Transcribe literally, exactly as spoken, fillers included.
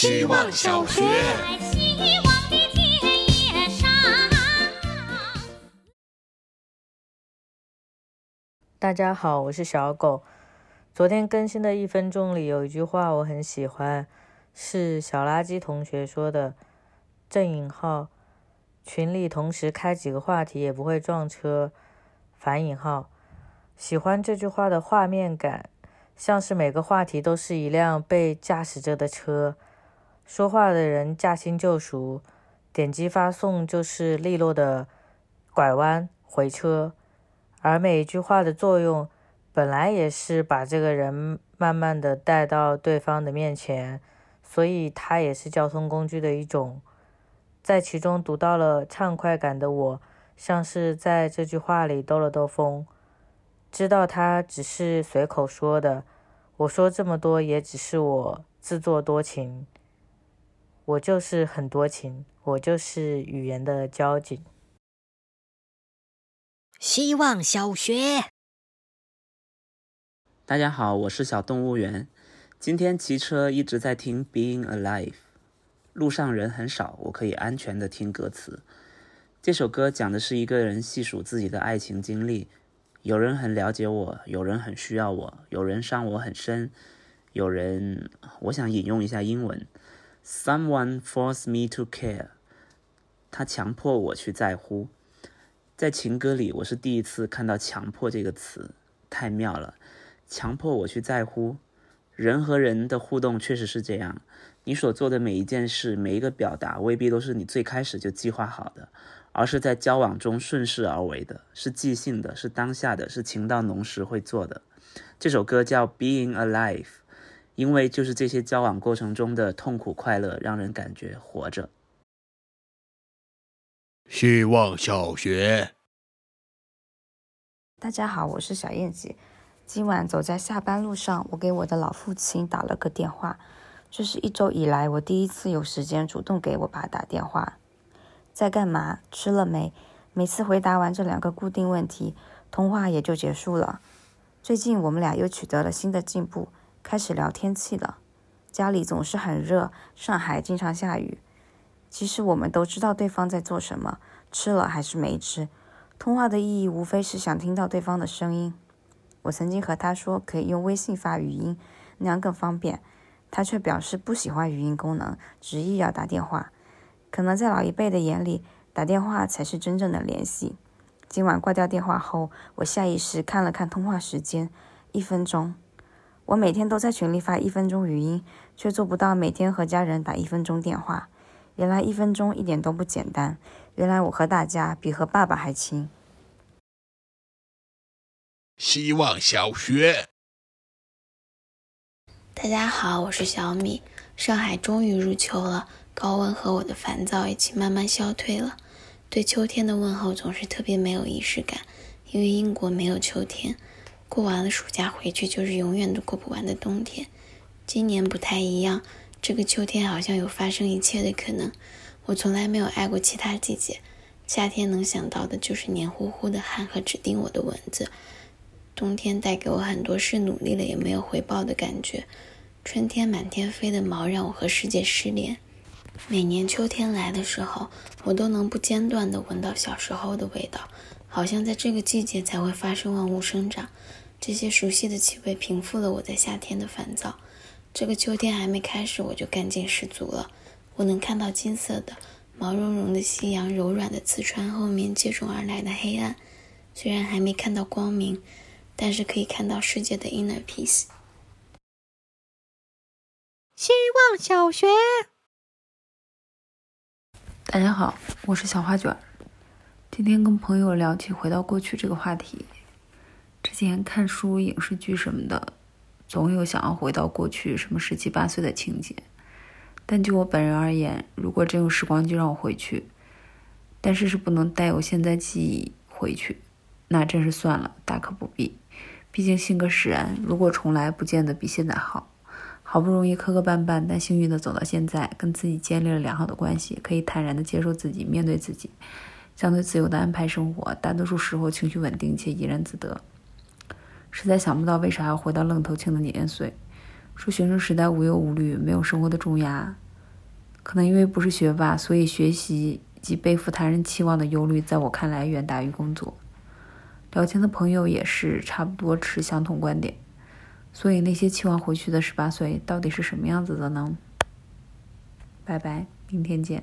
希望小学。大家好，我是小狗。昨天更新的一分钟里有一句话我很喜欢，是小垃圾同学说的，正引号，群里同时开几个话题也不会撞车，反引号。喜欢这句话的画面感，像是每个话题都是一辆被驾驶着的车，说话的人驾轻就熟，点击发送就是利落的拐弯回车，而每一句话的作用本来也是把这个人慢慢的带到对方的面前，所以它也是交通工具的一种。在其中读到了畅快感的我，像是在这句话里兜了兜风，知道他只是随口说的，我说这么多也只是我自作多情，我就是很多情，我就是语言的交警。希望小学。大家好，我是小动物园。今天骑车一直在听 being alive， 路上人很少，我可以安全的听歌词。这首歌讲的是一个人细数自己的爱情经历，有人很了解我，有人很需要我，有人伤我很深，有人，我想引用一下英文 Someone forced me to care， 他强迫我去在乎。在情歌里我是第一次看到强迫这个词，太妙了，强迫我去在乎。人和人的互动确实是这样，你所做的每一件事，每一个表达未必都是你最开始就计划好的，而是在交往中顺势而为的，是即兴的，是当下的，是情到浓时会做的。这首歌叫 Being Alive， 因为就是这些交往过程中的痛苦快乐，让人感觉活着。希望小学。大家好，我是小燕姐。今晚走在下班路上，我给我的老父亲打了个电话，这是一周以来我第一次有时间主动给我爸打电话。在干嘛？吃了没？每次回答完这两个固定问题，通话也就结束了。最近我们俩又取得了新的进步，开始聊天气了。家里总是很热，上海经常下雨。其实我们都知道对方在做什么，吃了还是没吃。通话的意义无非是想听到对方的声音。我曾经和他说可以用微信发语音，那样更方便。他却表示不喜欢语音功能，执意要打电话。可能在老一辈的眼里，打电话才是真正的联系。今晚挂掉电话后，我下意识看了看通话时间，一分钟。我每天都在群里发一分钟语音，却做不到每天和家人打一分钟电话。原来一分钟一点都不简单，原来我和大家比和爸爸还亲。希望小学。大家好，我是小米。上海终于入秋了，高温和我的烦躁一起慢慢消退了。对秋天的问候总是特别没有仪式感，因为英国没有秋天，过完了暑假回去就是永远都过不完的冬天。今年不太一样，这个秋天好像有发生一切的可能。我从来没有爱过其他季节，夏天能想到的就是黏糊糊的汗和指定我的蚊子，冬天带给我很多事努力了也没有回报的感觉，春天满天飞的毛让我和世界失联。每年秋天来的时候，我都能不间断地闻到小时候的味道，好像在这个季节才会发生万物生长。这些熟悉的气味平复了我在夏天的烦躁。这个秋天还没开始，我就干劲十足了。我能看到金色的毛茸茸的夕阳，柔软的刺穿后面接踵而来的黑暗。虽然还没看到光明，但是可以看到世界的 innerpeace。 希望小学。大家好，我是小花卷。今天跟朋友聊起回到过去这个话题，之前看书影视剧什么的，总有想要回到过去什么十七八岁的情节，但就我本人而言，如果真有时光机让我回去，但是是不能带有现在记忆回去，那真是算了，大可不必。毕竟性格使然，如果重来不见得比现在好。好不容易磕磕绊绊，但幸运的走到现在，跟自己建立了良好的关系，可以坦然的接受自己，面对自己，相对自由的安排生活，大多数时候情绪稳定且怡然自得。实在想不到为啥要回到愣头青的年岁，说学生时代无忧无虑，没有生活的重压，可能因为不是学霸，所以学习及背负他人期望的忧虑在我看来远大于工作。聊天的朋友也是差不多持相同观点，所以那些期望回去的十八岁到底是什么样子的呢？拜拜，明天见。